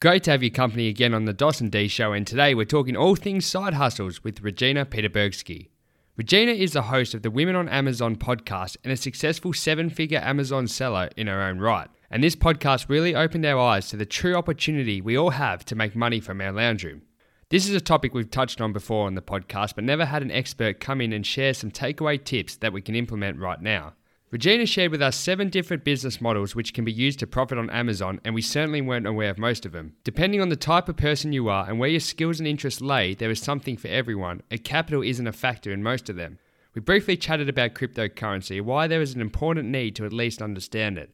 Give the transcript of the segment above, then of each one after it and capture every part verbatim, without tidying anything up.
Great to have your company again on the Dawson D Show, and today we're talking all things side hustles with Regina Peterburgsky. Regina is the host of the Women on Amazon podcast and a successful seven-figure Amazon seller in her own right. And this podcast really opened our eyes to the true opportunity we all have to make money from our lounge room. This is a topic we've touched on before on the podcast, but never had an expert come in and share some takeaway tips that we can implement right now. Regina shared with us seven different business models which can be used to profit on Amazon, and we certainly weren't aware of most of them. Depending on the type of person you are and where your skills and interests lay, there is something for everyone, and capital isn't a factor in most of them. We briefly chatted about cryptocurrency, why there is an important need to at least understand it.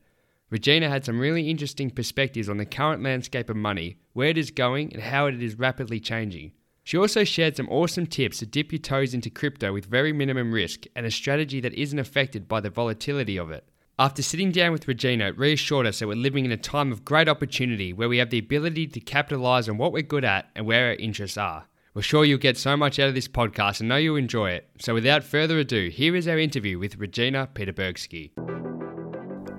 Regina had some really interesting perspectives on the current landscape of money, where it is going, and how it is rapidly changing. She also shared some awesome tips to dip your toes into crypto with very minimum risk and a strategy that isn't affected by the volatility of it. After sitting down with Regina, it reassured us that we're living in a time of great opportunity where we have the ability to capitalize on what we're good at and where our interests are. We're sure you'll get so much out of this podcast and know you'll enjoy it. So without further ado, here is our interview with Regina Peterburgsky.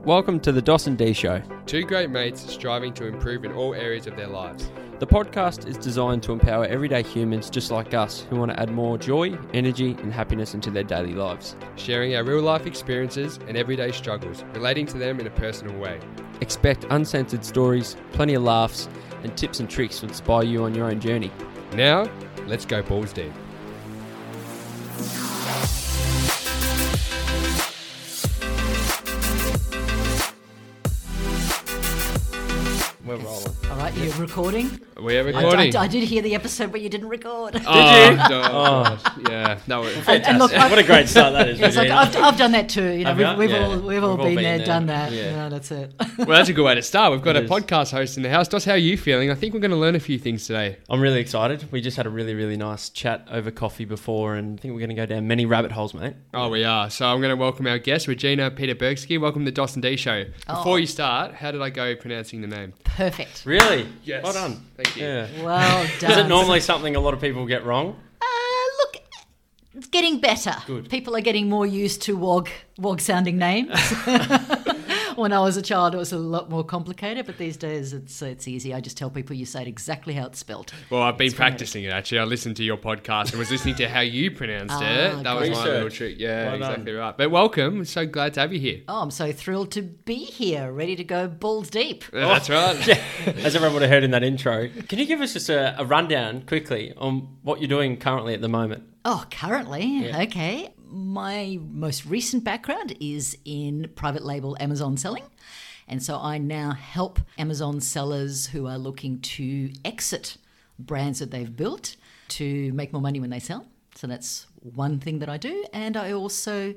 Welcome to the Dawson D Show. Two great mates striving to improve in all areas of their lives. The podcast is designed to empower everyday humans just like us who want to add more joy, energy and happiness into their daily lives. Sharing our real life experiences and everyday struggles, relating to them in a personal way. Expect uncensored stories, plenty of laughs and tips and tricks to inspire you on your own journey. Now, let's go balls deep. We're rolling. All right, you're recording? We are recording. I, I, I did hear the episode, but you didn't record. Did oh, you? No, oh, yeah. No, fantastic. And look, what a great start that is. It's like, I've, I've done that too. You know, we've, we've, yeah. all, we've, we've all been, been there, there, done that. Yeah, no, that's it. Well, that's a good way to start. We've got it a is. podcast host in the house. Doss, how are you feeling? I think we're going to learn a few things today. I'm really excited. We just had a really, really nice chat over coffee before, and I think we're going to go down many rabbit holes, mate. Oh, we are. So I'm going to welcome our guest, Regina Peterburgsky. Welcome to the Dawson D Show. Before oh. you start, how did I go pronouncing the name? Perfect. Really? Yes. Well done. Thank you. Yeah. Well done. Is it normally something a lot of people get wrong? Uh, look, it's getting better. Good. People are getting more used to wog, wog sounding names. When I was a child, it was a lot more complicated, but these days it's it's easy. I just tell people you say it exactly how it's spelled. Well, I've been it's practicing great. it, actually. I listened to your podcast and was listening to how you pronounced ah, it. That was my sure. little trick. Yeah, well exactly done. right. But welcome. We're so glad to have you here. Oh, I'm so thrilled to be here, ready to go balls deep. Yeah, that's right. yeah. As everyone would have heard in that intro. Can you give us just a, a rundown quickly on what you're doing currently at the moment? Oh, currently? Yeah. Okay. My most recent background is in private label Amazon selling. And so I now help Amazon sellers who are looking to exit brands that they've built to make more money when they sell. So that's one thing that I do. And I also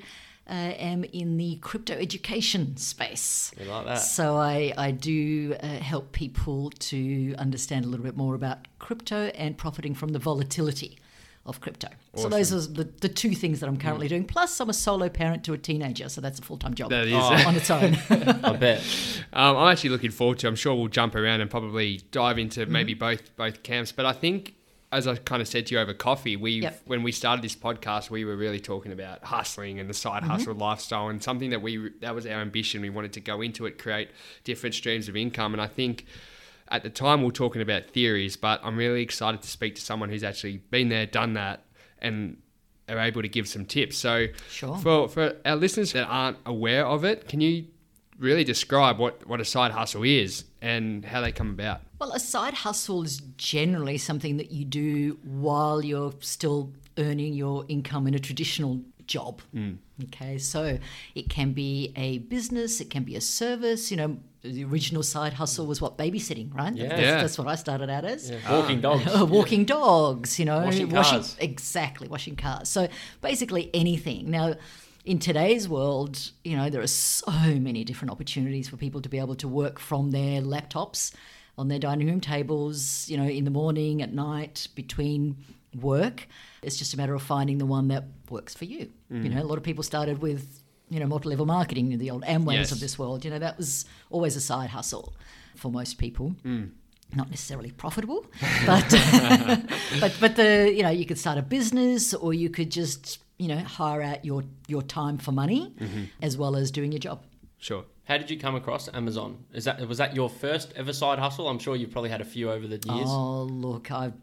uh, am in the crypto education space. You like that. So I, I do uh, help people to understand a little bit more about crypto and profiting from the volatility of crypto. Awesome. So those are the, the two things that I'm currently mm. doing. Plus, I'm a solo parent to a teenager, so that's a full-time job that is. on its own. I bet. Um, I'm actually looking forward to, I'm sure we'll jump around and probably dive into mm. maybe both both camps, but I think, as I kind of said to you over coffee, we yep. when we started this podcast, we were really talking about hustling and the side mm-hmm. hustle lifestyle, and something that we that was our ambition. We wanted to go into it, create different streams of income, and I think at the time, we were talking about theories, but I'm really excited to speak to someone who's actually been there, done that, and are able to give some tips. So sure. for, for our listeners that aren't aware of it, can you really describe what, what a side hustle is and how they come about? Well, a side hustle is generally something that you do while you're still earning your income in a traditional job. Mm. Okay, so it can be a business, it can be a service. You know, the original side hustle was what, babysitting, right? Yeah, that's, yeah. that's what I started out as. Yeah. Walking dogs, walking yeah. dogs. You know, washing cars, washing, exactly, washing cars. So basically anything. Now, in today's world, you know, there are so many different opportunities for people to be able to work from their laptops, on their dining room tables. You know, in the morning, at night, between work. It's just a matter of finding the one that works for you. Mm. You know, a lot of people started with, you know, multi-level marketing, the old Amways yes. of this world. You know, that was always a side hustle for most people. Mm. Not necessarily profitable, but, but but the, you know, you could start a business, or you could just, you know, hire out your, your time for money mm-hmm. as well as doing your job. Sure. How did you come across Amazon? Is that was that your first ever side hustle? I'm sure you've probably had a few over the years. Oh, look, I've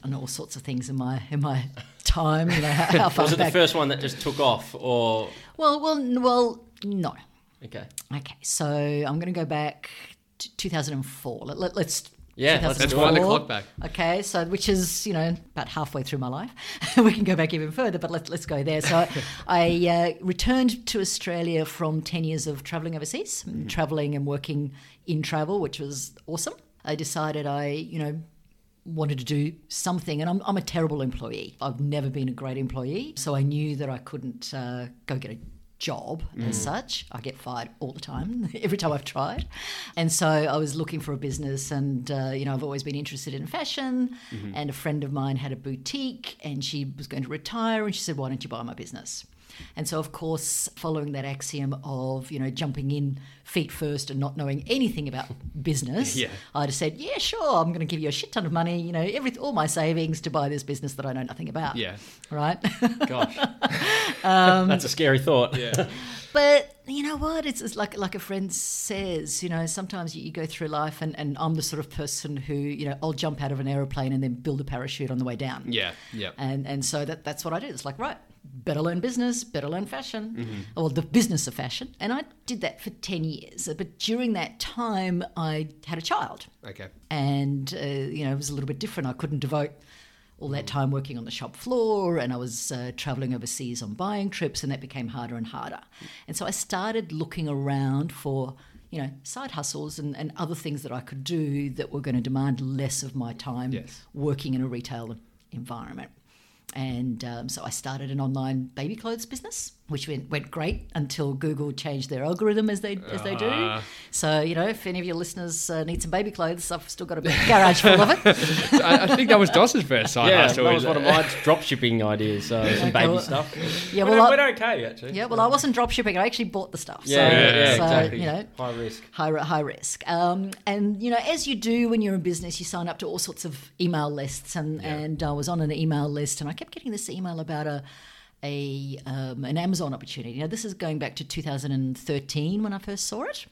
done all sorts of things in my in my time. You know, how far was it back? The first one that just took off, or? Well, well, well, no. Okay. Okay, so I'm going to go back to two thousand four. Let, let, let's. Yeah, let's wind the clock back. Okay, so which is, you know, about halfway through my life. We can go back even further, but let's let's go there. So I uh, returned to Australia from ten years of travelling overseas, mm. travelling and working in travel, which was awesome. I decided I, you know, wanted to do something, and I'm I'm a terrible employee. I've never been a great employee, so I knew that I couldn't uh, go get a job mm. as such. I get fired all the time, every time I've tried. And so I was looking for a business, and uh, you know, I've always been interested in fashion, mm-hmm. and a friend of mine had a boutique and she was going to retire, and she said, why don't you buy my business? And so, of course, following that axiom of, you know, jumping in feet first and not knowing anything about business, yeah. I just said, yeah, sure, I'm going to give you a shit ton of money, you know, every, all my savings to buy this business that I know nothing about. Yeah. Right? Gosh. um, That's a scary thought. Yeah. But you know what? It's, it's like like a friend says, you know, sometimes you, you go through life, and, and I'm the sort of person who, you know, I'll jump out of an aeroplane and then build a parachute on the way down. Yeah, yeah. And and so that that's what I do. It's like, right, better learn business, better learn fashion, mm-hmm. or the business of fashion. And I did that for ten years. But during that time, I had a child. Okay. And, uh, you know, it was a little bit different. I couldn't devote all that time working on the shop floor, and I was uh, traveling overseas on buying trips, and that became harder and harder. And so I started looking around for, you know, side hustles and, and other things that I could do that were going to demand less of my time yes. working in a retail environment. And um, so I started an online baby clothes business, which went, went great until Google changed their algorithm as they as they do. So, you know, if any of your listeners uh, need some baby clothes, I've still got a big garage full of it. I, I think that was Dawson's first side yeah, hustle. Yeah, that was one of my drop shipping ideas, so okay, some baby well, stuff. Yeah, well, we're, we're okay, actually. Yeah, well, I wasn't drop shipping. I actually bought the stuff. Yeah, so, yeah, yeah so, exactly. You know, high risk. High, high risk. Um, and, you know, as you do when you're in business, you sign up to all sorts of email lists, and, yeah. and I was on an email list, and I kept getting this email about a... A um, an Amazon opportunity. Now, this is going back to two thousand thirteen when I first saw it.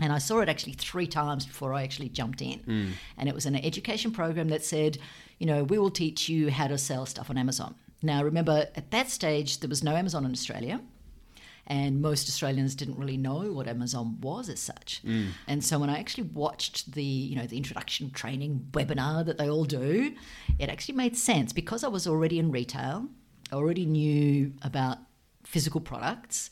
And I saw it actually three times before I actually jumped in. Mm. And it was an education program that said, you know, we will teach you how to sell stuff on Amazon. Now, remember, at that stage, there was no Amazon in Australia. And most Australians didn't really know what Amazon was as such. Mm. And so when I actually watched the, you know, the introduction training webinar that they all do, it actually made sense because I was already in retail. I already knew about physical products.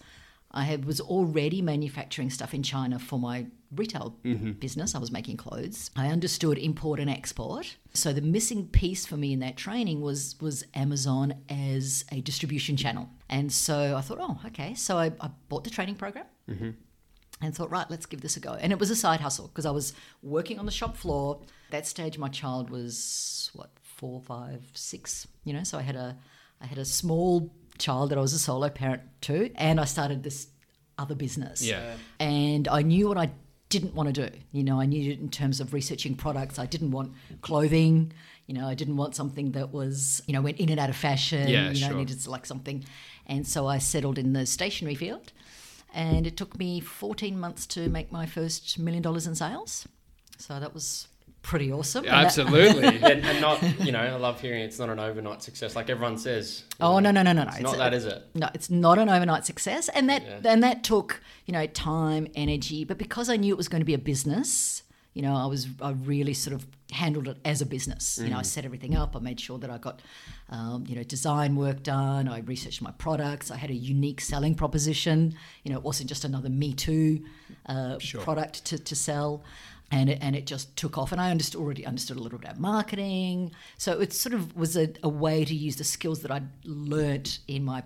I had, was already manufacturing stuff in China for my retail mm-hmm. business. I was making clothes. I understood import and export. So the missing piece for me in that training was was Amazon as a distribution channel. And so I thought, oh, okay. So I, I bought the training program mm-hmm. and thought, right, let's give this a go. And it was a side hustle because I was working on the shop floor. At that stage, my child was, what, four, five, six, you know, so I had a... I had a small child that I was a solo parent to, and I started this other business. Yeah. And I knew what I didn't want to do. You know, I knew it in terms of researching products. I didn't want clothing. You know, I didn't want something that was, you know, went in and out of fashion. Yeah, you know, sure. I needed to like something. And so I settled in the stationery field, and it took me fourteen months to make my first million dollars in sales. So that was... pretty awesome. Yeah, absolutely. and, and not, you know, I love hearing it's not an overnight success, like everyone says. Oh, know, no, no, no, no, no. It's, it's not a, that, is it? No, it's not an overnight success. And that yeah. and that took, you know, time, energy. But because I knew it was going to be a business, you know, I was I really sort of handled it as a business. Mm. You know, I set everything up. I made sure that I got, um, you know, design work done. I researched my products. I had a unique selling proposition. You know, it wasn't just another Me Too uh, sure. product to, to sell. And it, and it just took off. And I understood, already understood a little bit about marketing. So it sort of was a, a way to use the skills that I'd learnt in my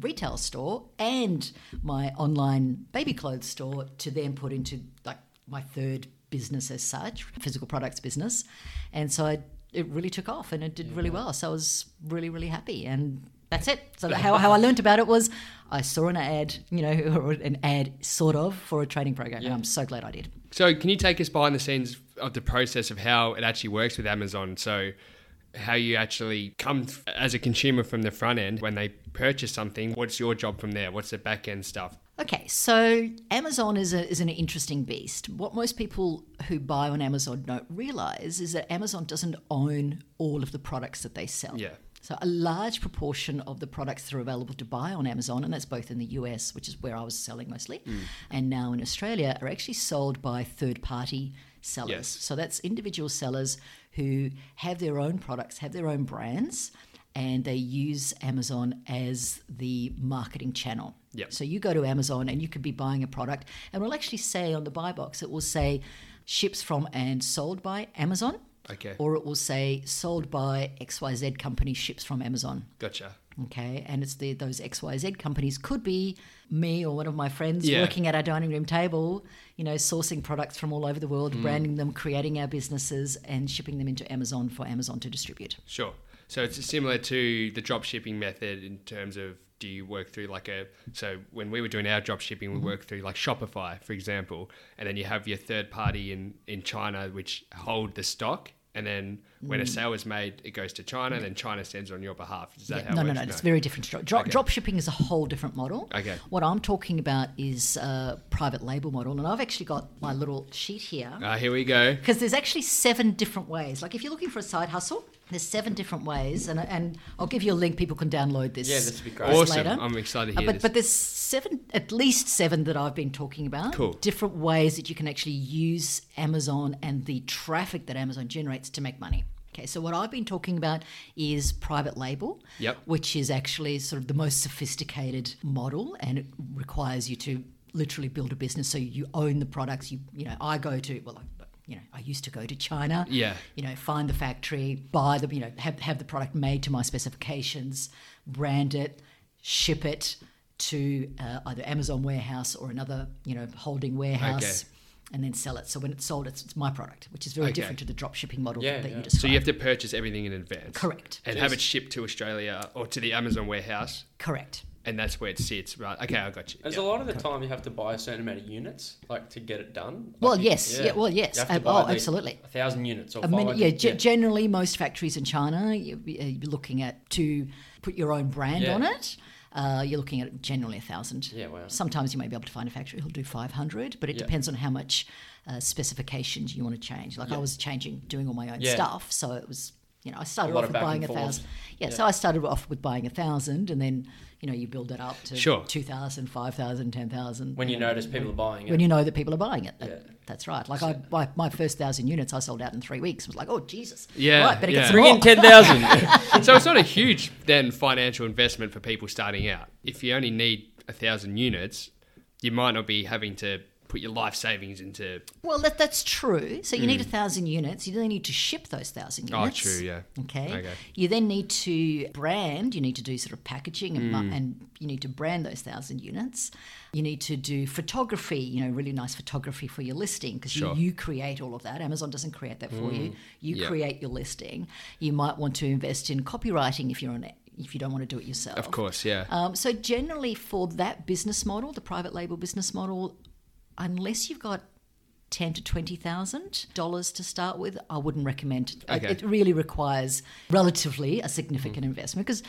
retail store and my online baby clothes store to then put into like my third business as such, physical products business. And so I, it really took off and it did yeah. really well. So I was really, really happy. And that's it. So how, how I learnt about it was I saw an ad, you know, or an ad sort of for a training program. Yeah. And I'm so glad I did. So can you take us behind the scenes of the process of how it actually works with Amazon? So how you actually come as a consumer from the front end when they purchase something, what's your job from there? What's the back end stuff? Okay, so Amazon is a, is an interesting beast. What most people who buy on Amazon don't realize is that Amazon doesn't own all of the products that they sell. Yeah. So a large proportion of the products that are available to buy on Amazon, and that's both in the U S, which is where I was selling mostly, mm. and now in Australia, are actually sold by third-party sellers. Yes. So that's individual sellers who have their own products, have their own brands, and they use Amazon as the marketing channel. Yep. So you go to Amazon and you could be buying a product, and we'll actually say on the buy box, it will say ships from and sold by Amazon. Okay. Or it will say sold by X Y Z company, ships from Amazon. Gotcha. Okay, and it's the those X Y Z companies could be me or one of my friends yeah. working at our dining room table, you know, sourcing products from all over the world, mm. branding them, creating our businesses, and shipping them into Amazon for Amazon to distribute. Sure. So it's similar to the drop shipping method in terms of, do you work through like a, so when we were doing our drop shipping, we worked through like Shopify, for example, and then you have your third party in, in China, which hold the stock. And then when mm. a sale is made, it goes to China, and then China sends on your behalf. Is that yeah, how no, it works? No, no, no. It's very different. Drop, okay. drop shipping is a whole different model. Okay. What I'm talking about is a private label model. And I've actually got my little sheet here. Ah, uh, here we go. Because there's actually seven different ways. Like if you're looking for a side hustle, there's seven different ways. And and I'll give you a link. People can download this. Yeah, this would be great. Awesome. Later. I'm excited to hear uh, but, this. But there's seven, at least seven that I've been talking about. Cool. Different ways that you can actually use Amazon and the traffic that Amazon generates to make money. Okay, so what I've been talking about is private label, yep. which is actually sort of the most sophisticated model, and it requires you to literally build a business. So you own the products. You, you know, I go to well, you know, I used to go to China. Yeah. You know, find the factory, buy the, you know, have have the product made to my specifications, brand it, ship it to uh, either Amazon warehouse or another, you know, holding warehouse. Okay. And then sell it. So when it's sold, it's, it's my product, which is very okay. different to the drop shipping model yeah, that yeah. you described. So you have to purchase everything in advance. Correct. And yes. have it shipped to Australia or to the Amazon warehouse. Correct. And that's where it sits, right? Okay, I got you. There's yeah. a lot of the Correct. time you have to buy a certain amount of units, like to get it done. Like well, you, yes. Yeah. yeah. Well, yes. You have to buy um, oh, absolutely. A thousand units. Or a minute, yeah, g- yeah. Generally, most factories in China, you're, you're looking at to put your own brand yeah. on it. Uh, you're looking at generally a thousand. Yeah, wow. Sometimes you may be able to find a factory who'll do five hundred, but it yeah. depends on how much uh, specifications you want to change. Like yeah. I was changing, doing all my own yeah. stuff, so it was, you know, I started off with buying a thousand. Yeah, yeah, so I started off with buying a thousand, and then, you know, you build that up to sure. two thousand, five thousand, ten thousand. When you know, notice people are buying it. When you know that people are buying it. Yeah. That's right. Like I, my, my first thousand units I sold out in three weeks. It was like, oh, Jesus. Yeah. Right, better yeah. get some Bring more. In ten thousand. So it's not a huge then financial investment for people starting out. If you only need a thousand units, you might not be having to put your life savings into... Well, that that's true. So you mm. need a thousand units. You then need to ship those thousand units. Oh, true, yeah. Okay. okay. You then need to brand. You need to do sort of packaging and, mm. and you need to brand those thousand units. You need to do photography, you know, really nice photography for your listing because sure. you, you create all of that. Amazon doesn't create that for mm. you. You yep. create your listing. You might want to invest in copywriting if you're on it. If you don't want to do it yourself. Of course, yeah. Um, so generally for that business model, the private label business model, unless you've got ten to twenty thousand dollars to start with, I wouldn't recommend it. Okay. It really requires relatively a significant mm. investment because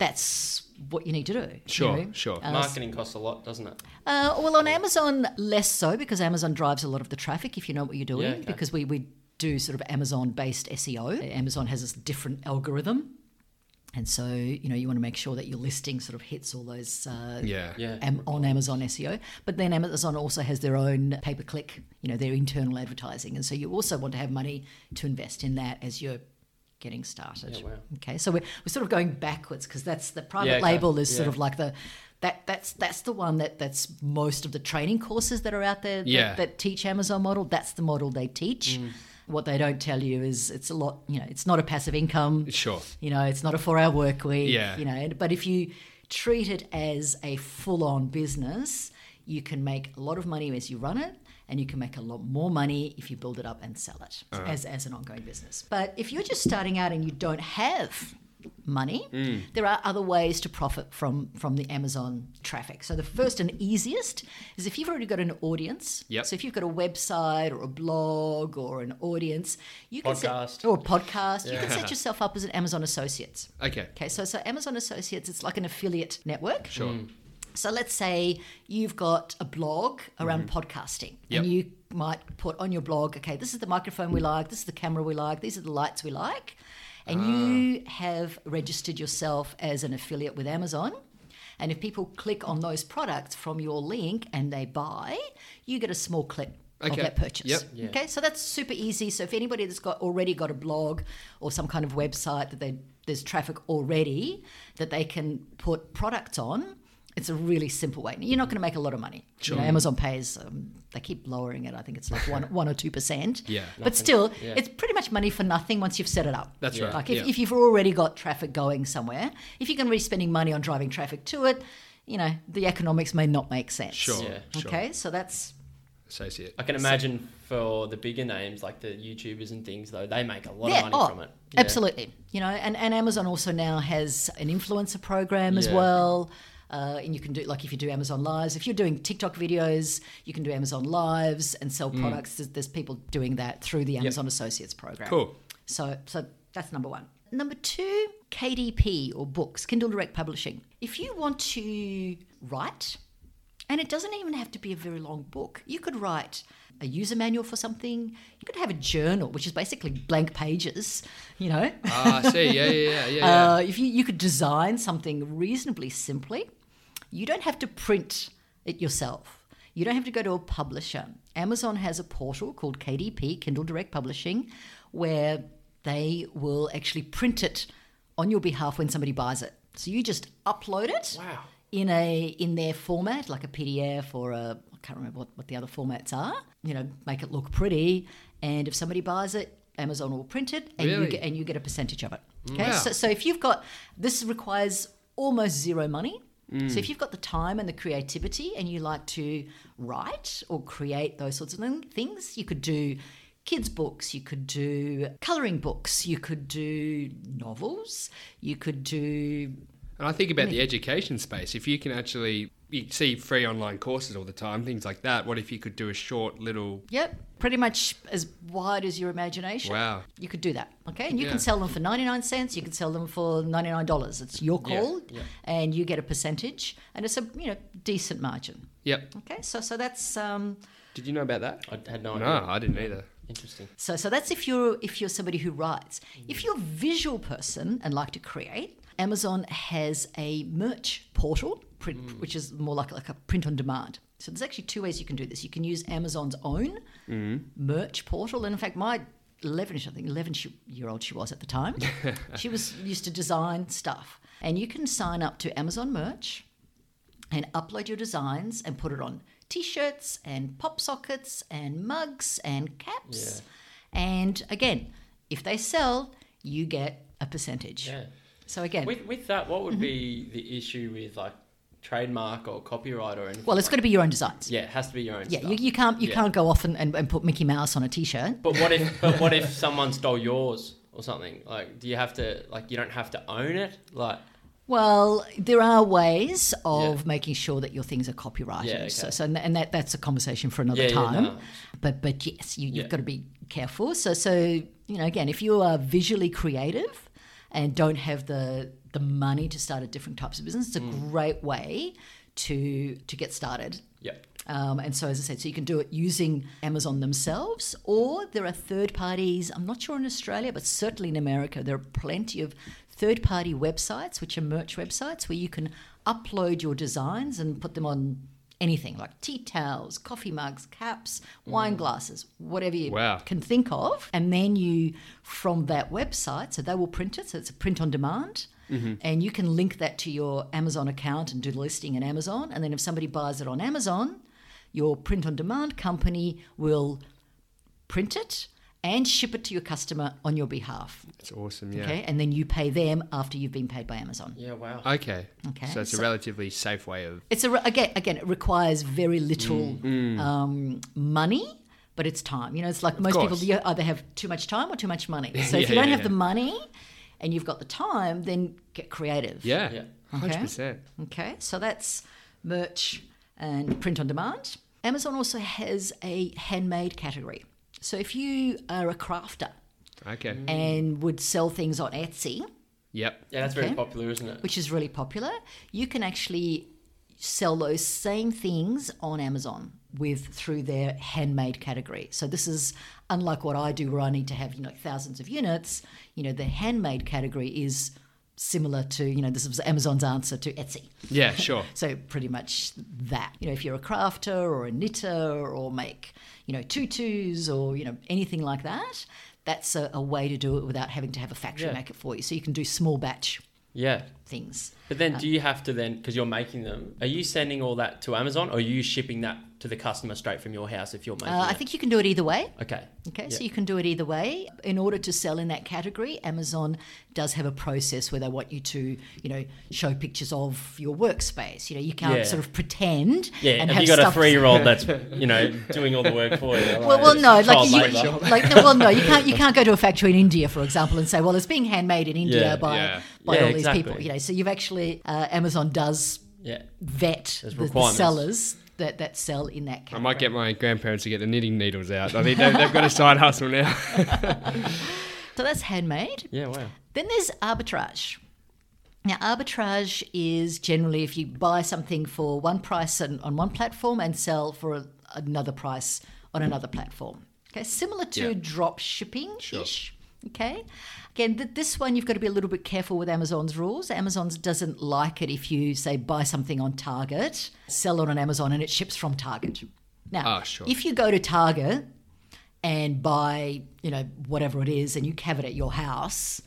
that's what you need to do. Sure, you know? sure. Uh, Marketing costs a lot, doesn't it? Uh, well, on Amazon, less so because Amazon drives a lot of the traffic if you know what you're doing yeah, okay. because we, we do sort of Amazon-based S E O. Amazon has this different algorithm. And so, you know, you want to make sure that your listing sort of hits all those uh, yeah. Yeah. Am- on Amazon S E O. But then Amazon also has their own pay-per-click, you know, their internal advertising. And so you also want to have money to invest in that as you're getting started. Yeah, wow. Okay, so we're, we're sort of going backwards because that's the private yeah, okay. label is yeah. sort of like the... That that's that's the one that, that's most of the training courses that are out there that, yeah. that teach Amazon model. That's the model they teach. Mm. What they don't tell you is it's a lot, you know, it's not a passive income. Sure. You know, it's not a four hour work week. Yeah. You know, but if you treat it as a full on business, you can make a lot of money as you run it and you can make a lot more money if you build it up and sell it uh-huh. as, as an ongoing business. But if you're just starting out and you don't have money, mm. there are other ways to profit from from the Amazon traffic. So the first and easiest is if you've already got an audience. Yep. So if you've got a website or a blog or an audience, you can podcast. Set, or a podcast, yeah. you can set yourself up as an Amazon Associates. Okay. Okay. So so Amazon Associates, it's like an affiliate network. Sure. Mm. So let's say you've got a blog around mm-hmm. podcasting, yep. and you might put on your blog, okay, this is the microphone we like, this is the camera we like, these are the lights we like, and ah. you have registered yourself as an affiliate with Amazon. And if people click on those products from your link and they buy, you get a small clip okay. of that purchase. Yep. Yeah. Okay, so that's super easy. So if anybody that's got already got a blog or some kind of website that they, there's traffic already that they can put products on, it's a really simple way. You're not going to make a lot of money. Sure. You know, Amazon pays, um, they keep lowering it. I think it's like one, one or two percent. Yeah. But nothing. still, yeah. it's pretty much money for nothing once you've set it up. That's yeah. right. Like if, yeah. if you've already got traffic going somewhere, if you're going to be spending money on driving traffic to it, you know, the economics may not make sense. Sure. Yeah. Okay. Sure. So that's... Associate. I can imagine for the bigger names like the YouTubers and things though, they make a lot yeah, of money oh, from it. Yeah. Absolutely. You know, and, and Amazon also now has an influencer program yeah. as well. Uh, and you can do, like if you do Amazon Lives, if you're doing TikTok videos, you can do Amazon Lives and sell mm. products. There's, there's people doing that through the Amazon yep. Associates program. Cool. So so that's number one. Number two, K D P or books, Kindle Direct Publishing. If you want to write, and it doesn't even have to be a very long book, you could write a user manual for something. You could have a journal, which is basically blank pages, you know. Ah, I see. Yeah, yeah, yeah. yeah. Uh, if you, you could design something reasonably simply. You don't have to print it yourself. You don't have to go to a publisher. Amazon has a portal called K D P, Kindle Direct Publishing, where they will actually print it on your behalf when somebody buys it. So you just upload it wow. in a in their format, like a P D F or a, I can't remember what, what the other formats are. You know, make it look pretty. And if somebody buys it, Amazon will print it and, really? you, get, and you get a percentage of it. Okay, wow. so, so if you've got, this requires almost zero money. Mm. So if you've got the time and the creativity and you like to write or create those sorts of things, you could do kids' books, you could do colouring books, you could do novels, you could do... And I think about the education space. If you can actually... You see free online courses all the time, things like that. What if you could do a short little... Yep, pretty much as wide as your imagination. Wow. You could do that, okay? And you yeah. can sell them for ninety-nine cents. You can sell them for ninety-nine dollars. It's your call, yeah. Yeah. and you get a percentage, and it's a you know decent margin. Yep. Okay, so so that's... Um, Did you know about that? I had no, no idea. No, I didn't either. Interesting. So so that's if you're if you're somebody who writes. If you're a visual person and like to create, Amazon has a merch portal, Print, which is more like, like a print on demand. So there's actually two ways you can do this. You can use Amazon's own mm. merch portal. And in fact, my eleven-ish, I think eleven-year-old she was at the time, she was used to design stuff. And you can sign up to Amazon Merch and upload your designs and put it on T-shirts and pop sockets and mugs and caps. Yeah. And again, if they sell, you get a percentage. Yeah. So again... With, with that, what would mm-hmm. be the issue with like, trademark or copyright or anything? Well, it's like got to be your own designs. Yeah, it has to be your own designs. Yeah, you, you can't you yeah. can't go off and, and, and put Mickey Mouse on a T-shirt. But what if but what if someone stole yours or something? Like, do you have to like you don't have to own it? Like, well, there are ways of yeah. making sure that your things are copyrighted. Yeah, okay. So so and that that's a conversation for another yeah, time. Yeah, no. But but yes, you, you've yeah. got to be careful. So so you know again, if you are visually creative and don't have the the money to start at different types of business. It's a mm. great way to to get started. Yeah. Um, and so, as I said, so you can do it using Amazon themselves, or there are third parties. I'm not sure in Australia, but certainly in America, there are plenty of third-party websites, which are merch websites, where you can upload your designs and put them on anything, like tea towels, coffee mugs, caps, mm. wine glasses, whatever you wow. can think of. And then you, from that website, so they will print it, so it's a print-on-demand. Mm-hmm. And you can link that to your Amazon account and do the listing in Amazon. And then if somebody buys it on Amazon, your print-on-demand company will print it and ship it to your customer on your behalf. That's awesome, yeah. Okay, and then you pay them after you've been paid by Amazon. Yeah, wow. Okay. Okay. So it's so, a relatively safe way of... It's a re- again, again, it requires very little mm-hmm. um, money, but it's time. You know, it's like of most course. people either have too much time or too much money. So yeah, if you don't yeah, have yeah. the money... and you've got the time, then get creative. Yeah, yeah. one hundred percent. Okay? okay, so that's merch and print on demand. Amazon also has a handmade category. So if you are a crafter okay. and would sell things on Etsy. Yep. Yeah, that's okay, very popular, isn't it? Which is really popular. You can actually sell those same things on Amazon with through their handmade category. So this is unlike what I do where I need to have, you know, thousands of units. You know, the handmade category is similar to, you know, this was Amazon's answer to Etsy. Yeah, sure. So pretty much that. You know, if you're a crafter or a knitter or make, you know, tutus or, you know, anything like that, that's a, a way to do it without having to have a factory yeah. make it for you. So you can do small batch yeah. things. But then um, do you have to then, because you're making them, are you sending all that to Amazon or are you shipping that to the customer straight from your house if you're making uh, I it? think you can do it either way. Okay. Okay, yeah. So you can do it either way. In order to sell in that category, Amazon does have a process where they want you to, you know, show pictures of your workspace. You know, you can't yeah. sort of pretend. Yeah, and have, have you got a three-year-old that's, you know, doing all the work for you? Like, well, well, no, like, you, like no, well, no, you can't. You can't go to a factory in India, for example, and say, well, it's being handmade in India yeah, by yeah. by yeah, all exactly. these people. You know, so you've actually uh, Amazon does yeah. vet the, the sellers. That, that sell in that category. I might get my grandparents to get the knitting needles out. I think they've, they've got a side hustle now. So that's handmade. Yeah, wow. Then there's arbitrage. Now, arbitrage is generally if you buy something for one price on, on one platform and sell for a, another price on another platform. Okay, similar to yeah. drop shipping-ish. Sure. Okay. Again, th- this one you've got to be a little bit careful with Amazon's rules. Amazon doesn't like it if you, say, buy something on Target, sell it on Amazon, and it ships from Target. Now, oh, sure. if you go to Target and buy, you know, whatever it is and you have it at your house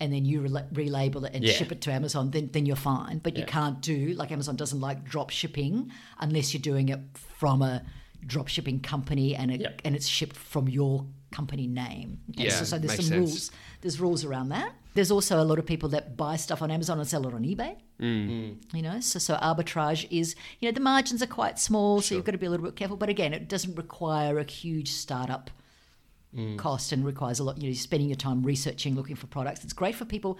and then you rel- relabel it and yeah. ship it to Amazon, then, then you're fine. But yeah. you can't do, like Amazon doesn't like drop shipping unless you're doing it from a drop shipping company and it, yep. and it's shipped from your company name. Okay. Yeah, so, so there's some sense. rules. There's rules around that. There's also a lot of people that buy stuff on Amazon and sell it on eBay. Mm-hmm. You know, so so arbitrage is, you know, the margins are quite small, sure. so you've got to be a little bit careful. But again, it doesn't require a huge startup mm. cost and requires a lot. You know, you're spending your time researching, looking for products. It's great for people,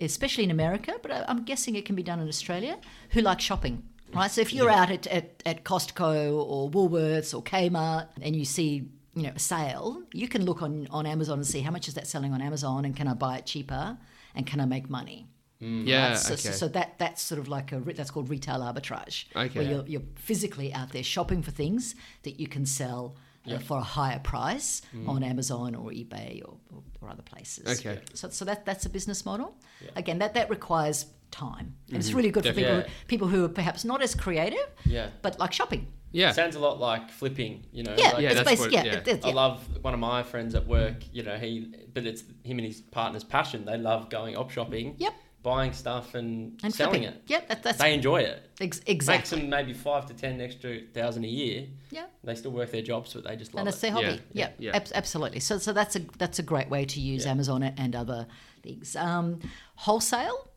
especially in America, but I, I'm guessing it can be done in Australia, who like shopping. Right, so if you're yeah. out at, at, at Costco or Woolworths or Kmart and you see, you know, a sale, you can look on, on Amazon and see how much is that selling on Amazon and can I buy it cheaper and can I make money? Mm. Yeah, right? so, okay. so, so that that's sort of like a that's called retail arbitrage, okay. where you're, you're physically out there shopping for things that you can sell yeah. uh, for a higher price mm. on Amazon or eBay or, or, or other places. Okay, so so that that's a business model. Yeah. Again, that that requires time and mm-hmm. it's really good Definitely. for people, yeah. people who are perhaps not as creative yeah but like shopping yeah it sounds a lot like flipping, you know, yeah, like yeah it's basically yeah, yeah. It, it, yeah I love one of my friends at work, you know, he but it's him and his partner's passion. They love going op shopping, yep buying stuff and, and selling flipping. it yep that, that's they enjoy it ex- exactly makes them maybe five to ten extra thousand a year. Yeah they still work their jobs but they just love and it and it's their hobby. yeah, yeah. yeah. yeah. Ab- absolutely so so that's a that's a great way to use yeah. Amazon and other things. Um wholesale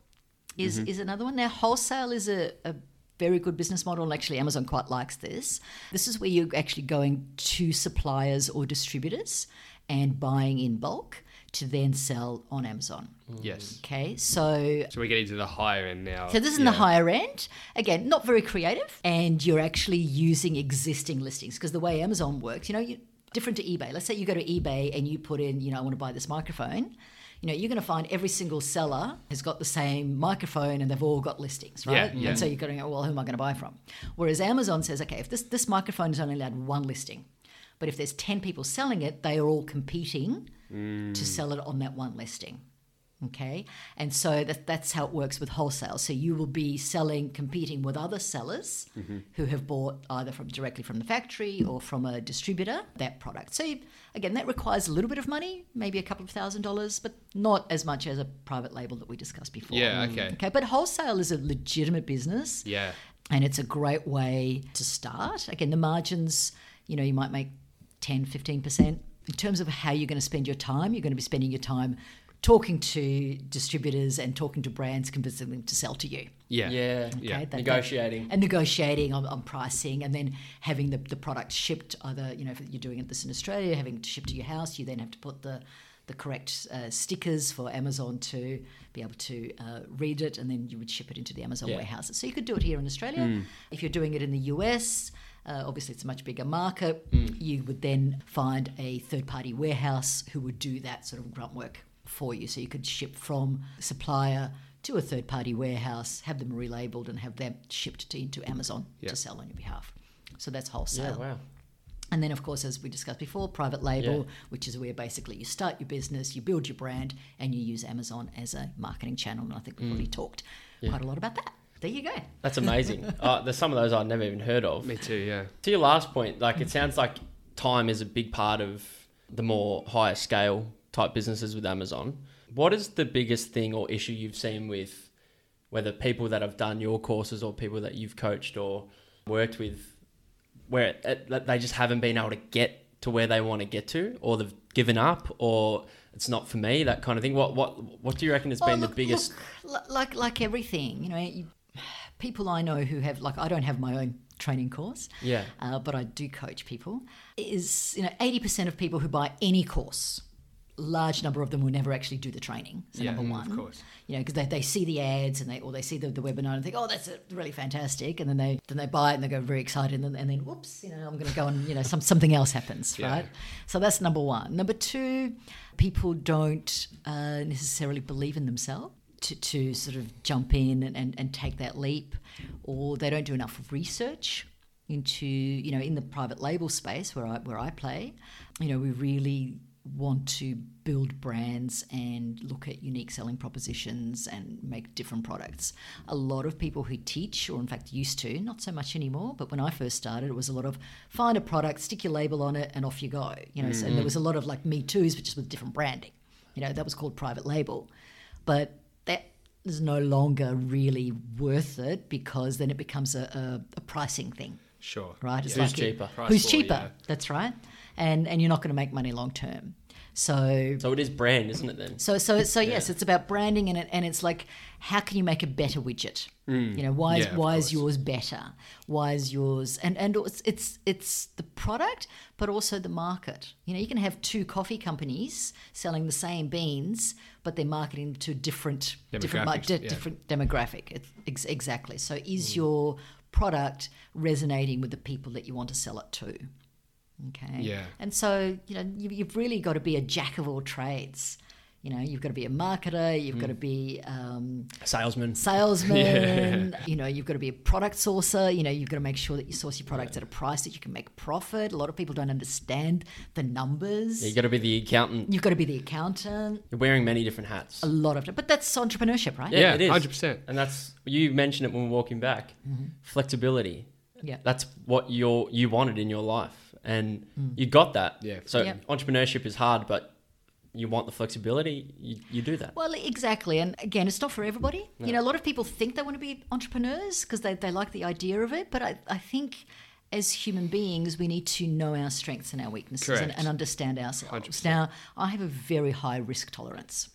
Is mm-hmm. is another one. Now, wholesale is a, a very good business model, and actually Amazon quite likes this. This is where you're actually going to suppliers or distributors and buying in bulk to then sell on Amazon. Yes. Okay, so... So we're getting to the higher end now. So this is yeah. in the higher end. Again, not very creative, and you're actually using existing listings because the way Amazon works, you know, you, different to eBay. Let's say you go to eBay and you put in, you know, I want to buy this microphone. You know, you're going to find every single seller has got the same microphone and they've all got listings, right? Yeah, yeah. And so you're going to go, well, who am I going to buy from? Whereas Amazon says, okay, if this, this microphone is only allowed one listing, but if there's ten people selling it, they are all competing mm. to sell it on that one listing, okay? And so that, that's how it works with wholesale. So you will be selling, competing with other sellers mm-hmm. who have bought either from directly from the factory or from a distributor that product. So you, again, that requires a little bit of money, maybe a couple of thousand dollars, but not as much as a private label that we discussed before. Yeah, okay. Okay, but wholesale is a legitimate business. Yeah. And it's a great way to start. Again, the margins, you know, you might make ten, fifteen percent. In terms of how you're going to spend your time, you're going to be spending your time talking to distributors and talking to brands, convincing them to sell to you. Yeah. Yeah. Okay, yeah. That, negotiating. That, and negotiating on, on pricing and then having the, the product shipped either, you know, if you're doing this in Australia, having it shipped to your house, you then have to put the, the correct uh, stickers for Amazon to be able to uh, read it and then you would ship it into the Amazon yeah. warehouses. So you could do it here in Australia. Mm. If you're doing it in the U S, Uh, obviously, it's a much bigger market. Mm. You would then find a third-party warehouse who would do that sort of grunt work for you. So you could ship from supplier to a third-party warehouse, have them relabeled and have them shipped to, into Amazon yep. to sell on your behalf. So that's wholesale. Yeah, wow. And then, of course, as we discussed before, private label, yeah. which is where basically you start your business, you build your brand, and you use Amazon as a marketing channel. And I think we've mm. already talked yeah. quite a lot about that. There you go. That's amazing. uh, there's some of those I'd never even heard of. Me too, yeah. To your last point, like it sounds like time is a big part of the more higher scale type businesses with Amazon. What is the biggest thing or issue you've seen with whether people that have done your courses or people that you've coached or worked with where it, it, they just haven't been able to get to where they want to get to, or they've given up, or it's not for me, that kind of thing? What what what do you reckon has oh, been look, the biggest? Look, like like everything, you know, you, people I know who have, like I don't have my own training course, yeah, uh, but I do coach people, is, you know, eighty percent of people who buy any course, large number of them will never actually do the training. So yeah, number one, of course, you know, because they, they see the ads and they or they see the, the webinar and think, oh, that's really fantastic, and then they then they buy it and they go very excited, and then, and then whoops, you know, I'm going to go and you know some something else happens, yeah. right? So that's number one. Number two, people don't uh, necessarily believe in themselves to, to sort of jump in and, and, and take that leap, or they don't do enough research into, you know, in the private label space where I where I play, you know, we really want to build brands and look at unique selling propositions and make different products. A lot of people who teach, or in fact used to, not so much anymore, but when I first started, it was a lot of find a product, stick your label on it, and off you go. You know, mm-hmm. so there was a lot of like Me Too's, which is with different branding. You know, that was called private label, but that is no longer really worth it because then it becomes a, a, a pricing thing. Sure. Right. It's yeah. like who's cheaper? It, who's cheaper? Yeah. That's right. And and you're not going to make money long term. So So it is brand, isn't it then? So so so yes, yeah. it's about branding, and it, and it's like, how can you make a better widget? Mm. You know, why is yeah, why is yours better? Why is yours and and it's, it's it's the product but also the market. You know, you can have two coffee companies selling the same beans, but they're marketing to different different d- yeah. different demographic. It's, ex- exactly. So is mm. your product resonating with the people that you want to sell it to? Okay. Yeah. And so, you know, you, you've really got to be a jack of all trades. You know, you've got to be a marketer. You've mm. got to be um, a salesman. Salesman. yeah. You know, you've got to be a product sourcer. You know, you've got to make sure that you source your products yeah. at a price that you can make profit. A lot of people don't understand the numbers. Yeah, you've got to be the accountant. You've got to be the accountant. You're wearing many different hats. A lot of them, but that's entrepreneurship, right? Yeah, yeah, it is. one hundred percent. And that's, you mentioned it when we were walking back. Mm-hmm. Flexibility. Yeah. That's what you're you wanted in your life. And mm. you got that. Yeah. So yep. entrepreneurship is hard, but you want the flexibility, you, you do that. Well, exactly. And again, it's not for everybody. No. You know, a lot of people think they want to be entrepreneurs because they, they like the idea of it. But I, I think as human beings, we need to know our strengths and our weaknesses and, and understand ourselves. one hundred percent. Now, I have a very high risk tolerance.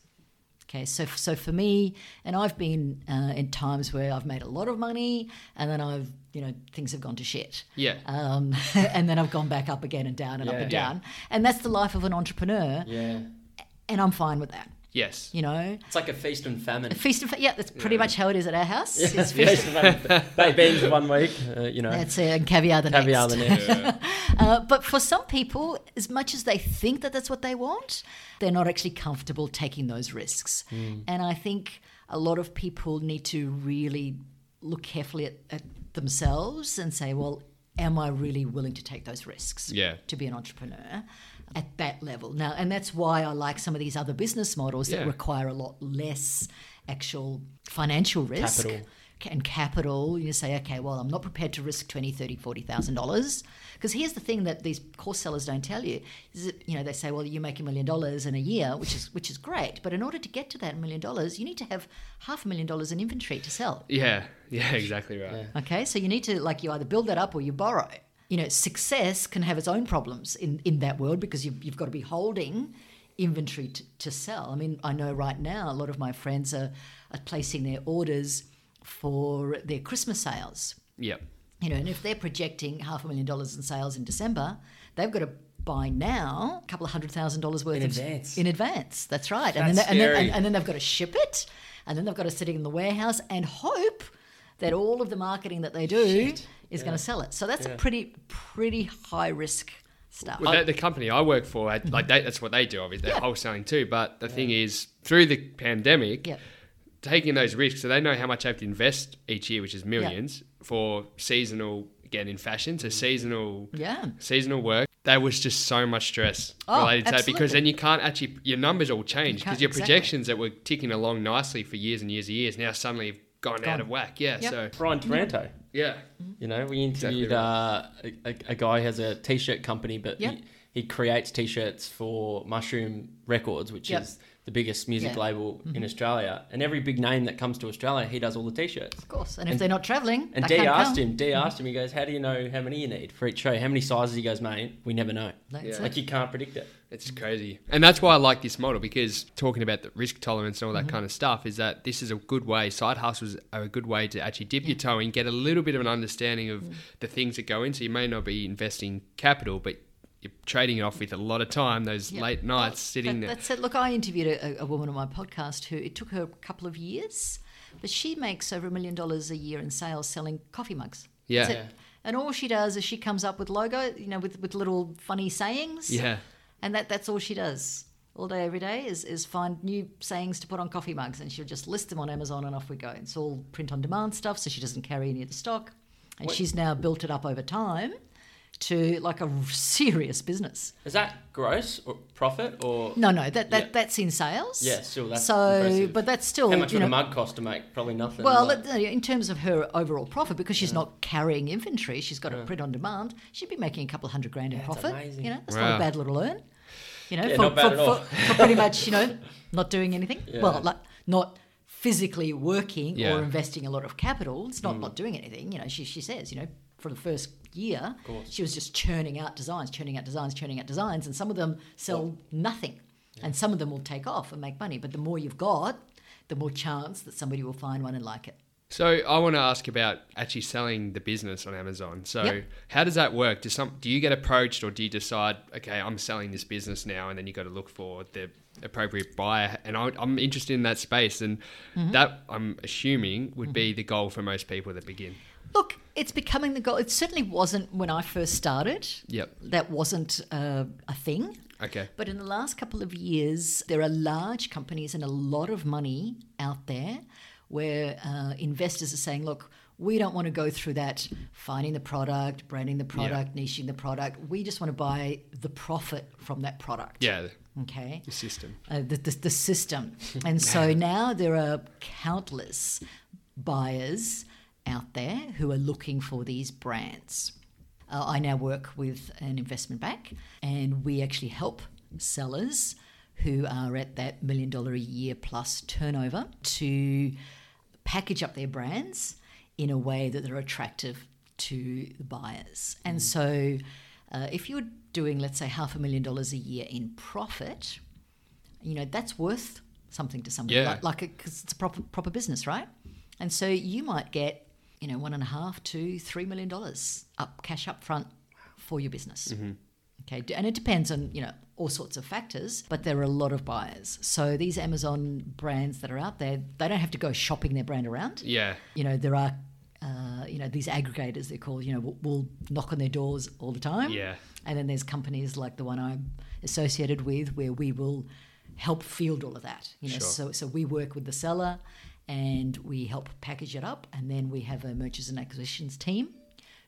Okay, so so for me, and I've been uh, in times where I've made a lot of money, and then I've, you know, things have gone to shit. Yeah. Um, and then I've gone back up again and down and yeah, up and yeah. down, and that's the life of an entrepreneur. Yeah. And I'm fine with that. Yes. You know, it's like a feast and famine. A feast and famine. Yeah, that's pretty yeah. much how it is at our house. Yeah. It's feast and famine. Baked beans one week, uh, you know. That's it, and caviar the caviar next. Caviar the next. uh, but for some people, as much as they think that that's what they want, they're not actually comfortable taking those risks. Mm. And I think a lot of people need to really look carefully at, at themselves and say, well, am I really willing to take those risks yeah. to be an entrepreneur at that level? Now, and that's why I like some of these other business models yeah. that require a lot less actual financial risk. Capital. And capital, you say, okay, well, I'm not prepared to risk twenty, thirty, forty thousand dollars. Because here's the thing that these course sellers don't tell you is that, you know, they say, well, you make a million dollars in a year, which is which is great, but in order to get to that million dollars, you need to have half a million dollars in inventory to sell. Yeah, yeah, exactly right. Yeah. Okay, so you need to, like, you either build that up or you borrow. You know, success can have its own problems in, in that world because you've you've got to be holding inventory to, to sell. I mean, I know right now a lot of my friends are, are placing their orders for their Christmas sales. Yeah. You know, and if they're projecting half a million dollars in sales in December, they've got to buy now a couple of hundred thousand dollars worth in of, advance. In advance. That's right. That's and then and then, and, and then they've got to ship it, and then they've got to sit it in the warehouse and hope that all of the marketing that they do Shit. Is yeah. going to sell it. So that's yeah. a pretty pretty high risk stuff. Well, I, the company I work for, like they, that's what they do. Obviously, they're yeah. wholesaling too. But the yeah. thing is, through the pandemic. Yeah. taking those risks, so they know how much they have to invest each year, which is millions, yeah. for seasonal, again in fashion, so seasonal yeah. seasonal work. There was just so much stress oh, related to absolutely. that, because then you can't actually, your numbers all change, because you your projections exactly. that were ticking along nicely for years and years and years now suddenly have gone, gone. out of whack. Yeah, yep. so Brian Taranto. Yeah. You know, we interviewed exactly right. uh, a, a guy who has a T-shirt company, but yep. he, he creates T-shirts for Mushroom Records, which yep. is the biggest music yeah. label mm-hmm. in Australia. And every big name that comes to Australia, he does all the T-shirts. Of course. And, and if they're not travelling, and D asked him, D asked mm-hmm. him, he goes, how do you know how many you need for each show? How many sizes? He goes, mate, we never know. Yeah. Like, you can't predict it. It's crazy. And that's why I like this model, because talking about the risk tolerance and all that mm-hmm. kind of stuff, is that this is a good way, side hustles are a good way to actually dip yeah. your toe in, get a little bit of an understanding of mm-hmm. the things that go in. So you may not be investing capital, but you're trading it off with a lot of time, those yep. late nights that's, sitting that, there. That's it. Look, I interviewed a, a woman on my podcast who, it took her a couple of years, but she makes over a million dollars a year in sales selling coffee mugs. Yeah. yeah. And all she does is she comes up with logo, you know, with, with little funny sayings. Yeah. And that, that's all she does all day, every day, is, is find new sayings to put on coffee mugs, and she'll just list them on Amazon and off we go. It's all print on demand stuff, so she doesn't carry any of the stock. And what? She's now built it up over time to like a serious business. Is that gross or profit or no? No, that, that yeah. that's in sales. Yeah, still that's so, impressive. But that's still how much would know, a mug cost to make? Probably nothing. Well, like, in terms of her overall profit, because she's yeah. not carrying inventory, she's got yeah. a print on demand. She'd be making a couple of hundred grand in yeah, profit. Amazing. You know, that's wow. not a bad little earn. You know, yeah, for, not bad for, at all. for, for pretty much you know not doing anything. Yeah. Well, like not physically working yeah. or investing a lot of capital. It's not mm. not doing anything. You know, she she says you know for the first year she was just churning out designs churning out designs churning out designs and some of them sell oh. nothing yeah. and some of them will take off and make money, but the more you've got, the more chance that somebody will find one and like it. So I want to ask about actually selling the business on Amazon. So yep. how does that work? Do some do you get approached, or do you decide, okay, I'm selling this business now, and then you got to look for the appropriate buyer? And I, I'm interested in that space, and mm-hmm. that I'm assuming would mm-hmm. be the goal for most people that begin. Look, it's becoming the goal. It certainly wasn't when I first started. Yep. That wasn't uh, a thing. Okay. But in the last couple of years, there are large companies and a lot of money out there where uh, investors are saying, look, we don't want to go through that finding the product, branding the product, yeah. niching the product. We just want to buy the profit from that product. Yeah. Okay. The system. Uh, the, the, the system. And so now there are countless buyers out there who are looking for these brands. Uh, I now work with an investment bank, and we actually help sellers who are at that million dollar a year plus turnover to package up their brands in a way that they're attractive to the buyers. Mm. And so uh, if you're doing, let's say, half a million dollars a year in profit, you know, that's worth something to somebody, yeah. like, like 'cause it's a proper, proper business, right? And so you might get, you know, one and a half to three million dollars up cash up front for your business. Mm-hmm. Okay, and it depends on, you know, all sorts of factors, but there are a lot of buyers. So these Amazon brands that are out there, they don't have to go shopping their brand around. Yeah, you know, there are, uh, you know, these aggregators they're called. You know, will we'll knock on their doors all the time. Yeah, and then there's companies like the one I'm associated with, where we will help field all of that. You know, sure. so so we work with the seller, and we help package it up, and then we have a mergers and acquisitions team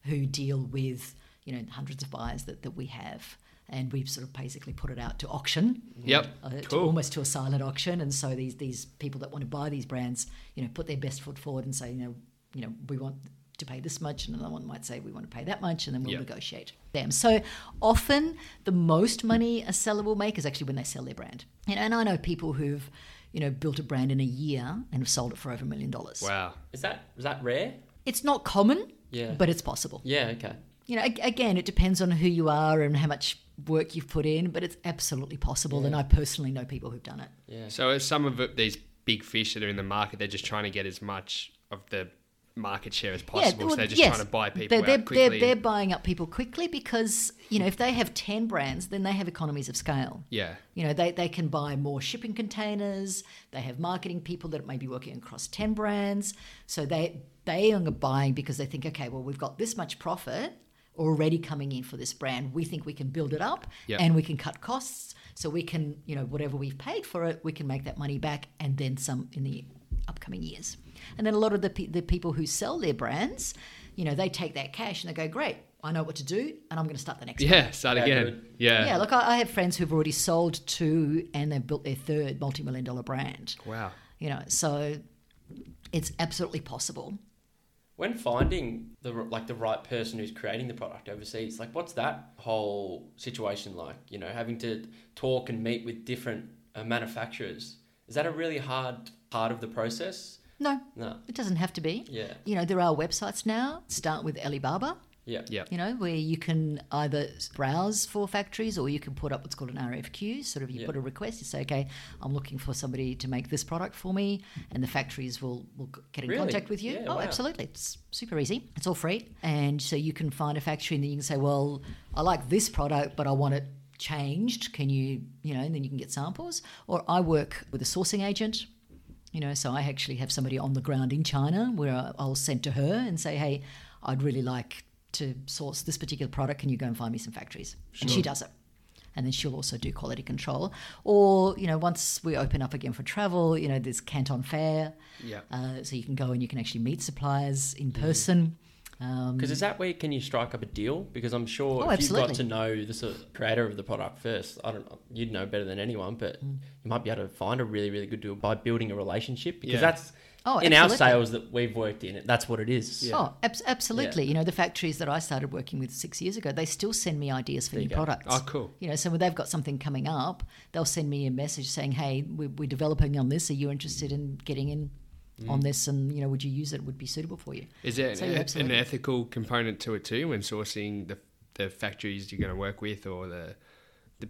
who deal with, you know, hundreds of buyers that, that we have, and we sort of basically put it out to auction. Yep, uh, cool. to, almost to a silent auction, and so these these people that want to buy these brands, you know, put their best foot forward and say, you know, you know, we want to pay this much, and another one might say we want to pay that much, and then we'll yep. negotiate them. So often the most money a seller will make is actually when they sell their brand. You know, and I know people who've you know, built a brand in a year and have sold it for over a million dollars. Wow. Is that is that rare? It's not common, yeah. but it's possible. Yeah, okay. You know, again, it depends on who you are and how much work you've put in, but it's absolutely possible, yeah. and I personally know people who've done it. Yeah. So as some of it, these big fish that are in the market, they're just trying to get as much of the market share as possible, yeah, well, so they're just yes. trying to buy people they're, they're, out quickly. They're, they're buying up people quickly because, you know, if they have ten brands, then they have economies of scale. Yeah. You know, they, they can buy more shipping containers, they have marketing people that may be working across ten brands, so they, they are buying because they think, okay, well, we've got this much profit already coming in for this brand, we think we can build it up yep. and we can cut costs, so we can, you know, whatever we've paid for it, we can make that money back and then some in the upcoming years. And then a lot of the pe- the people who sell their brands, you know, they take that cash and they go, great, I know what to do, and I'm going to start the next one. Yeah, start again. Yeah. Yeah, look, I, I have friends who've already sold two and they've built their third multi-million dollar brand. Wow. You know, so it's absolutely possible. When finding the like the right person who's creating the product overseas, like what's that whole situation like? You know, having to talk and meet with different uh, manufacturers, is that a really hard part of the process? No. No. It doesn't have to be. Yeah. You know, there are websites now, start with Alibaba. Yeah, yeah. You know, where you can either browse for factories or you can put up what's called an R F Q. Sort of you yeah. put a request, you say, okay, I'm looking for somebody to make this product for me, and the factories will, will get in really? contact with you. Yeah, oh, wow. Absolutely. It's super easy. It's all free. And so you can find a factory and then you can say, well, I like this product, but I want it changed. Can you, you know, and then you can get samples. Or I work with a sourcing agent. You know, so I actually have somebody on the ground in China where I'll send to her and say, hey, I'd really like to source this particular product, can you go and find me some factories? Sure. And she does it. And then she'll also do quality control. Or, you know, once we open up again for travel, you know, there's Canton Fair. Yeah. Uh, so you can go and you can actually meet suppliers in person. Because um, is that where can you strike up a deal? Because I'm sure oh, if absolutely. you got to know the sort of creator of the product first, I don't know, you'd know better than anyone, but mm. you might be able to find a really, really good deal by building a relationship. Because yeah. that's... Oh, in absolutely. our sales that we've worked in, that's what it is. Yeah. Oh, ab- absolutely. Yeah. You know, the factories that I started working with six years ago, they still send me ideas for there new products. Oh, cool. You know, so when they've got something coming up, they'll send me a message saying, hey, we're, we're developing on this. Are you interested in getting in mm. on this? And, you know, would you use it? It would be suitable for you. Is there so, an, yeah, an ethical component to it too when sourcing the, the factories you're going to work with or the... the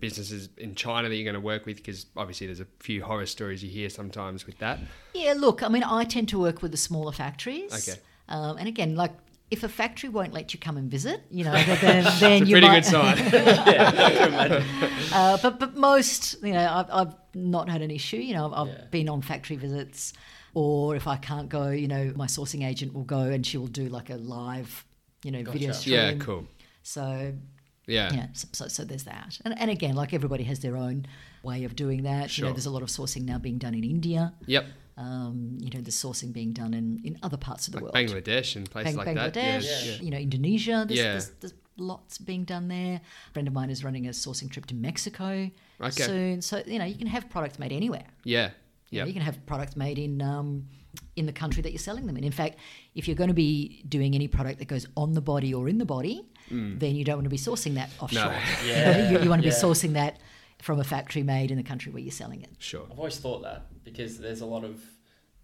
businesses in China that you're going to work with, because obviously there's a few horror stories you hear sometimes with that. Yeah, look, I mean, I tend to work with the smaller factories. Okay. Um, and again, like if a factory won't let you come and visit, you know, then, then you might... It's a pretty good sign. yeah, uh, but, but most, you know, I've, I've not had an issue. You know, I've, yeah. I've been on factory visits, or if I can't go, you know, my sourcing agent will go and she will do like a live, you know, gotcha. video stream. Yeah, cool. So... Yeah. yeah so, so, so there's that. And, and again, like everybody has their own way of doing that. Sure. You know, there's a lot of sourcing now being done in India. Yep. Um, you know, there's sourcing being done in, in other parts of the like world. Bangladesh and places Bang- like Bangladesh, that. Bangladesh, yeah. yeah. you know, Indonesia. There's, yeah. there's, there's lots being done there. A friend of mine is running a sourcing trip to Mexico okay. soon. So, you know, you can have products made anywhere. Yeah. You, yep. know, you can have products made in um, in the country that you're selling them in. In fact, if you're going to be doing any product that goes on the body or in the body, mm. then you don't want to be sourcing that offshore. No. Yeah. you, you want to yeah. be sourcing that from a factory made in the country where you're selling it. Sure. I've always thought that because there's a lot of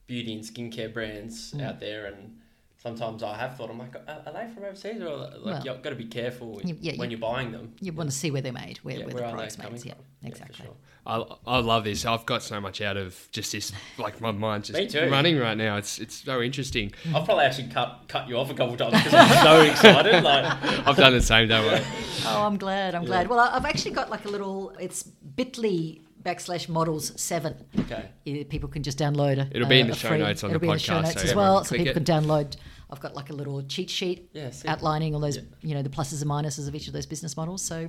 beauty and skincare brands mm. out there, and sometimes I have thought, I'm like, are they from overseas? Or like, well, you've got to be careful you, yeah, when you, you're buying them. You yeah. want to see where they're made, where, yeah, where, where the product's made. Yeah, yeah, exactly. Sure. I, I love this. I've got so much out of just this. Like my mind's just running right now. It's it's so interesting. I've probably actually cut cut you off a couple of times because I'm so excited. Like I've done the same, don't worry. Oh, I'm glad. I'm yeah. glad. Well, I've actually got like a little. It's bit dot l y backslash models seven. Okay. People can just download it. It'll uh, be in the show free, notes on the podcast. It'll be in the show notes so as well, so people it. can download. I've got like a little cheat sheet yeah, outlining all those, yeah. you know, the pluses and minuses of each of those business models. So,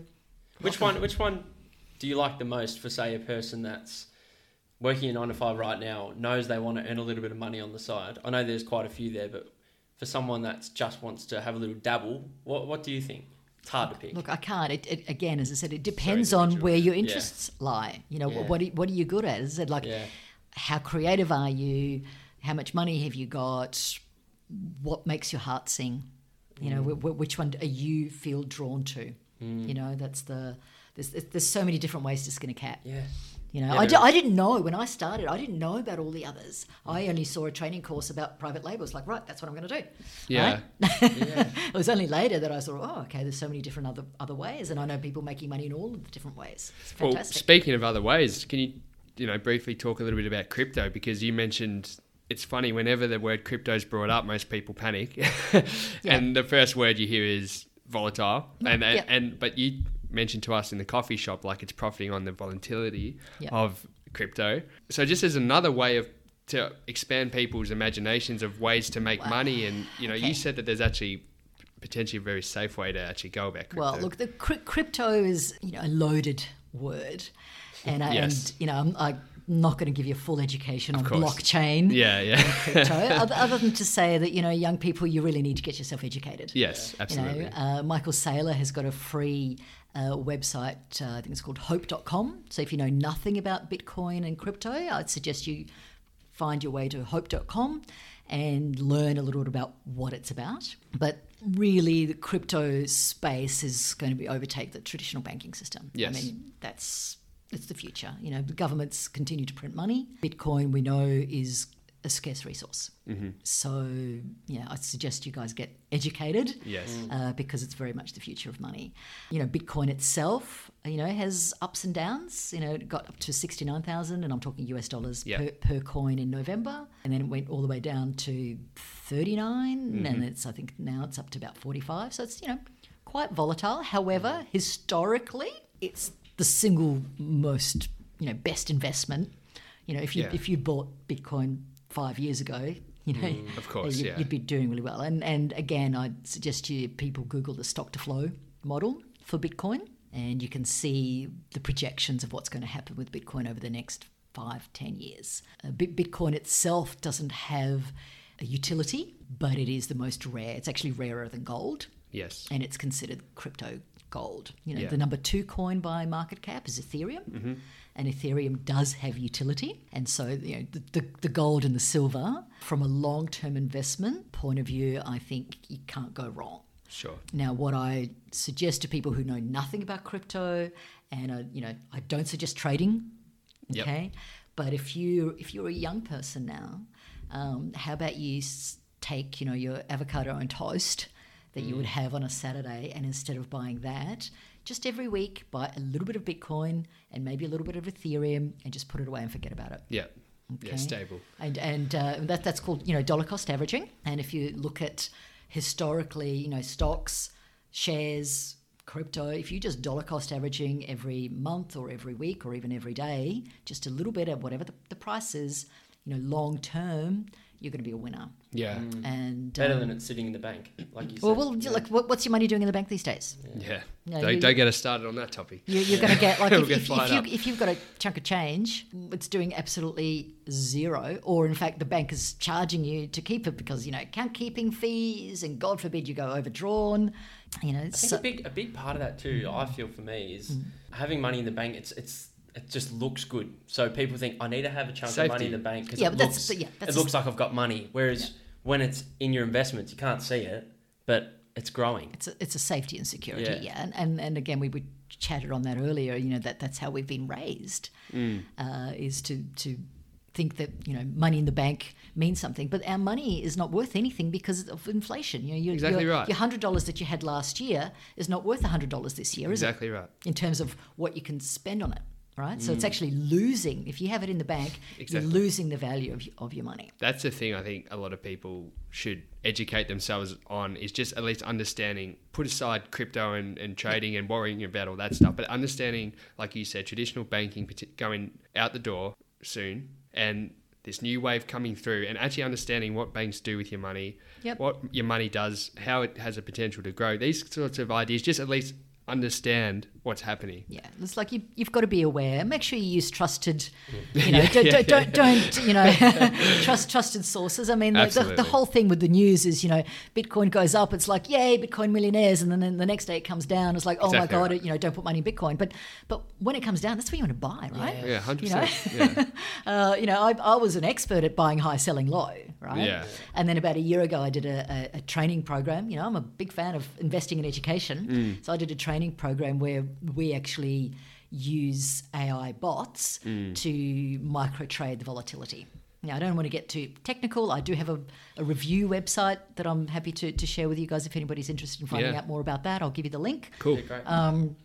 which one? Which one do you like the most for, say, a person that's working in nine to five right now, knows they want to earn a little bit of money on the side? I know there's quite a few there, but for someone that's just wants to have a little dabble, what what do you think? It's hard to pick. Look, I can't. It, it, again, as I said, it depends on where your interests yeah. lie. You know, yeah. what what are you good at? As I said, like, yeah. how creative are you? How much money have you got? What makes your heart sing? You know, mm. which one are you feel drawn to? Mm. You know, that's the there's there's so many different ways to skin a cat. Yeah. You know, yeah, I, d- I didn't know when I started. I didn't know about all the others. I only saw a training course about private labels. Like, right, that's what I'm going to do. Yeah. Right? yeah. It was only later that I saw, oh, okay, there's so many different other other ways, and I know people making money in all of the different ways. It's fantastic. Well, speaking of other ways, can you, you know, briefly talk a little bit about crypto? Because you mentioned it's funny whenever the word crypto is brought up, most people panic, yeah. and the first word you hear is volatile, and yeah. and, and but you. mentioned to us in the coffee shop, like it's profiting on the volatility yep. of crypto. So just as another way of to expand people's imaginations of ways to make wow. money, and you know, okay. you said that there's actually potentially a very safe way to actually go about crypto. Well, look, the cri- crypto is you know a loaded word, and, yes. and you know I not going to give you a full education on blockchain. Yeah, yeah. Crypto, other, other than to say that, you know, young people, you really need to get yourself educated. Yes, absolutely. You know, uh, Michael Saylor has got a free uh, website, uh, I think it's called hope dot com. So if you know nothing about Bitcoin and crypto, I'd suggest you find your way to hope dot com and learn a little bit about what it's about. But really, the crypto space is going to be overtake the traditional banking system. Yes. I mean, that's it's the future. You know, the governments continue to print money. Bitcoin, we know, is a scarce resource. Mm-hmm. So, yeah, I suggest you guys get educated. Yes. Uh, because it's very much the future of money. You know, Bitcoin itself, you know, has ups and downs. You know, it got up to sixty-nine thousand, and I'm talking U S dollars yeah. per, per coin in November. And then it went all the way down to thirty-nine, mm-hmm. and it's I think now it's up to about forty-five. So it's, you know, quite volatile. However, mm-hmm. historically, it's the single most, you know, best investment. You know, if you yeah. if you bought Bitcoin five years ago, you know, mm, of course, you'd, yeah. you'd be doing really well. And and again, I'd suggest you people Google the stock to flow model for Bitcoin, and you can see the projections of what's going to happen with Bitcoin over the next five, ten years. Uh, Bitcoin itself doesn't have a utility, but it is the most rare. It's actually rarer than gold. Yes, and it's considered crypto gold. You know, yeah. the number two coin by market cap is Ethereum. Mm-hmm. And Ethereum does have utility. And so, you know, the, the, the gold and the silver, from a long-term investment point of view, I think you can't go wrong. Sure. Now, what I suggest to people who know nothing about crypto, and, uh, you know, I don't suggest trading, okay? Yep. But if, you, if you're if you a young person now, um, how about you take, you know, your avocado and toast that mm. you would have on a Saturday, and instead of buying that, just every week, buy a little bit of Bitcoin and maybe a little bit of Ethereum, and just put it away and forget about it. Yeah, okay? Yeah, stable. And and uh, that that's called, you know, dollar cost averaging. And if you look at historically, you know, stocks, shares, crypto, if you just dollar cost averaging every month or every week or even every day, just a little bit at whatever the, the price is, you know, long term, you're going to be a winner. Yeah. Mm. And better um, than it's sitting in the bank, like you said. Well, well yeah. like, what, what's your money doing in the bank these days? Yeah. yeah. No, don't, you, don't get us started on that topic. You're, you're yeah. going to get, like, if, get if, if, you, if you've got a chunk of change, it's doing absolutely zero. Or, in fact, the bank is charging you to keep it because, you know, account keeping fees, and God forbid you go overdrawn. You know, I think so- a, big, a big part of that, too, mm. I feel for me, is mm. having money in the bank, it's it's... it just looks good. So people think, I need to have a chunk Safety. of money in the bank because yeah, it, looks, yeah, it looks like I've got money. Whereas yeah. when it's in your investments, you can't see it, but it's growing. It's a, it's a safety and security, yeah. yeah. And, and and again, we, we chatted on that earlier, you know, that that's how we've been raised, mm. uh, is to, to think that, you know, money in the bank means something. But our money is not worth anything because of inflation. You know, you're, exactly you're, right. Your one hundred dollars that you had last year is not worth one hundred dollars this year, is exactly it? Exactly right. In terms of what you can spend on it. Right, so mm. it's actually losing. If you have it in the bank, exactly. you're losing the value of of your money. That's the thing I think a lot of people should educate themselves on, is just at least understanding. Put aside crypto and, and trading and worrying about all that stuff, but understanding, like you said, traditional banking going out the door soon, and this new wave coming through, and actually understanding what banks do with your money, yep. what your money does, how it has a potential to grow. These sorts of ideas, just at least understand what's happening. Yeah, it's like you, you've got to be aware. Make sure you use trusted, you know, yeah, don't, yeah, don't, yeah. don't, you know, trust trusted sources. I mean, the, the whole thing with the news is, you know, Bitcoin goes up, it's like, yay, Bitcoin millionaires, and then the next day it comes down, it's like, oh exactly my God, right. you know, don't put money in Bitcoin. But but when it comes down, that's what you want to buy, right? Yeah, yeah one hundred percent. You know, yeah. uh, you know I, I was an expert at buying high, selling low, right? Yeah. And then about a year ago, I did a, a, a training program. You know, I'm a big fan of investing in education. Mm. So I did a training program where we actually use A I bots mm. to micro trade the volatility. Now, I don't want to get too technical. I do have a, a review website that I'm happy to, to share with you guys if anybody's interested in finding yeah. out more about that. I'll give you the link. Cool. Yeah, great. Um,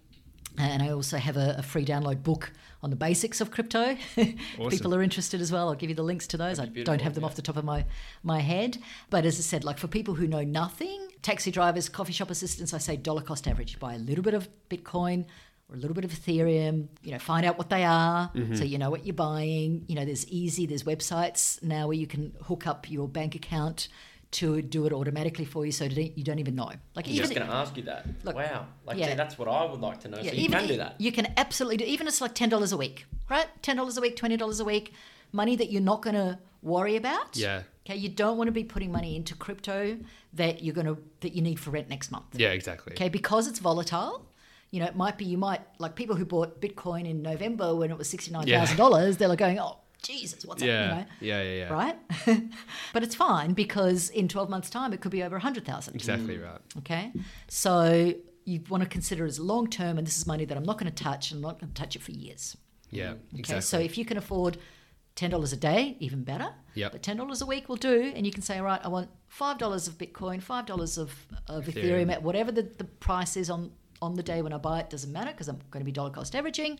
and I also have a, a free download book on the basics of crypto. Awesome. If people are interested as well, I'll give you the links to those. I don't have them yeah. off the top of my, my head. But as I said, like for people who know nothing, taxi drivers, coffee shop assistants, I say dollar cost average. Buy a little bit of Bitcoin or a little bit of Ethereum, you know, find out what they are mm-hmm. so you know what you're buying. You know, there's easy, there's websites now where you can hook up your bank account to do it automatically for you, so you don't even know. Like, I'm even just going to ask you that. Look, wow. Like, yeah. See, that's what I would like to know. Yeah, so you can do that. You can absolutely do. Even it's like ten dollars a week, right? ten dollars a week, twenty dollars a week, money that you're not going to worry about. Yeah. Okay, you don't want to be putting money into crypto that you're going to that you need for rent next month. Yeah, exactly. Okay, because it's volatile. You know, it might be you might like people who bought Bitcoin in November when it was sixty-nine thousand dollars. Yeah. They're like going, oh, Jesus, what's yeah. up? You know? Yeah, yeah, yeah. Right? But it's fine because in twelve months' time, it could be over one hundred thousand dollars. Exactly right. Okay, so you want to consider as long term, and this is money that I'm not going to touch, and I'm not going to touch it for years. Yeah, okay? Exactly. So if you can afford ten dollars a day, even better. Yep. But ten dollars a week will do. And you can say, all right, I want five dollars of Bitcoin, five dollars of, of Ethereum. Ethereum, at whatever the, the price is on, on the day when I buy it, doesn't matter because I'm going to be dollar cost averaging.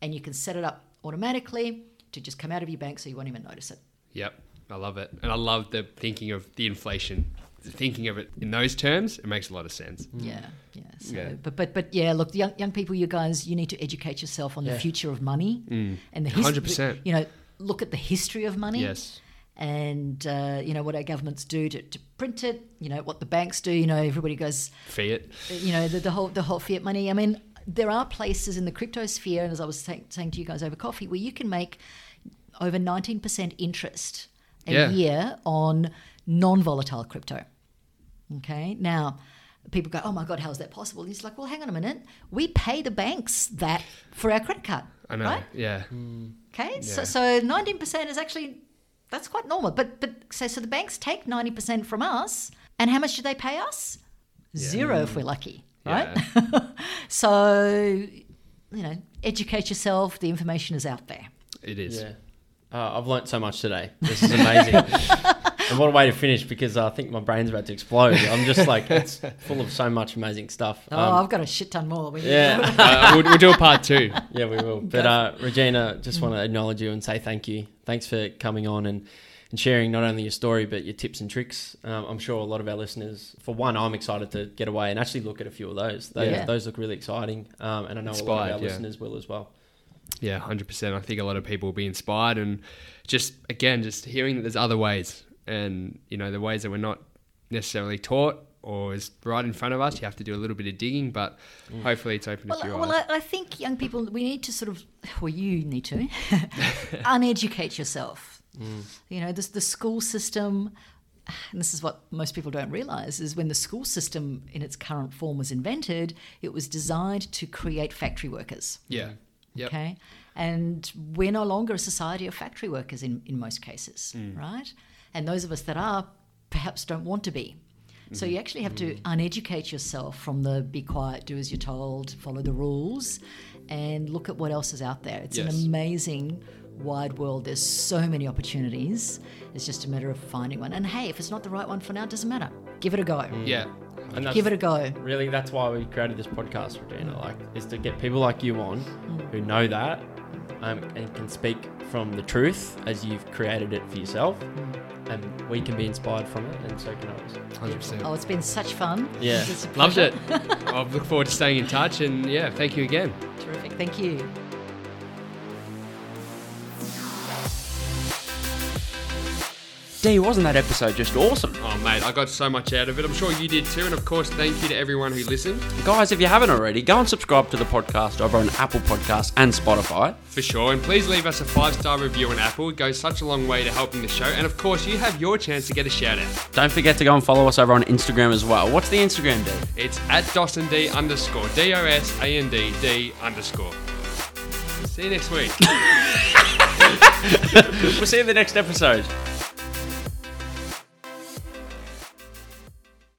And you can set it up automatically to just come out of your bank so you won't even notice it. Yep, I love it. And I love the thinking of the inflation. Thinking of it in those terms, it makes a lot of sense. Yeah, yeah. So, yeah. But but but yeah, look, young, young people, you guys, you need to educate yourself on yeah. the future of money. Mm. And the history, you know, look at the history of money, yes, and uh, you know what our governments do to, to print it. You know what the banks do. You know everybody goes fiat. You know the, the whole the whole fiat money. I mean, there are places in the crypto sphere, and as I was saying, saying to you guys over coffee, where you can make over nineteen percent interest a yeah. year on non-volatile crypto. Okay, now people go, oh my God, how is that possible? And it's like, well, hang on a minute, we pay the banks that for our credit card. I know. Right? Yeah. Mm. Okay, yeah. so so nineteen percent is actually, that's quite normal. But but so, so the banks take ninety percent from us, and how much do they pay us? Yeah. Zero if we're lucky, right? Yeah. So, you know, educate yourself. The information is out there. It is. Yeah. Uh, I've learned so much today. This is amazing. And what a way to finish, because I think my brain's about to explode. I'm just like, it's full of so much amazing stuff. Oh, um, I've got a shit ton more. We yeah, uh, we'll, we'll do a part two. Yeah, we will. But uh, Regina, just want to acknowledge you and say thank you. Thanks for coming on and, and sharing not only your story, but your tips and tricks. Um, I'm sure a lot of our listeners, for one, I'm excited to get away and actually look at a few of those. Those, yeah. those look really exciting. Um, and I know Inspired, a lot of our yeah. listeners will as well. Yeah, one hundred percent. I think a lot of people will be inspired, and just, again, just hearing that there's other ways. And, you know, the ways that we're not necessarily taught or is right in front of us, you have to do a little bit of digging, but mm. hopefully it's opened well, a few well, eyes. Well, I, I think young people, we need to sort of, well, you need to, uneducate yourself. Mm. You know, this, the school system, and this is what most people don't realise, is when the school system in its current form was invented, it was designed to create factory workers. Yeah. Yep. Okay. And we're no longer a society of factory workers in, in most cases, mm. right? And those of us that are perhaps don't want to be. So you actually have to uneducate yourself from the be quiet, do as you're told, follow the rules, and look at what else is out there. It's yes. an amazing wide world. There's so many opportunities. It's just a matter of finding one. And hey, if it's not the right one for now, it doesn't matter. Give it a go. Yeah. And give it a go. Really, that's why we created this podcast, Regina, like, is to get people like you on mm. who know that um, and can speak from the truth as you've created it for yourself. Mm. And we can be inspired from it, and so can others. one hundred percent. Oh, it's been such fun. Yeah. Loved it. I look forward to staying in touch, and yeah, thank you again. Terrific. Thank you. Dee, wasn't that episode just awesome? Oh, mate, I got so much out of it. I'm sure you did too. And of course, thank you to everyone who listened. Guys, if you haven't already, go and subscribe to the podcast over on Apple Podcasts and Spotify. For sure. And please leave us a five-star review on Apple. It goes such a long way to helping the show. And of course, you have your chance to get a shout-out. Don't forget to go and follow us over on Instagram as well. What's the Instagram, Dee? It's at Dawson D underscore. D O S A N D D underscore. See you next week. We'll see you in the next episode.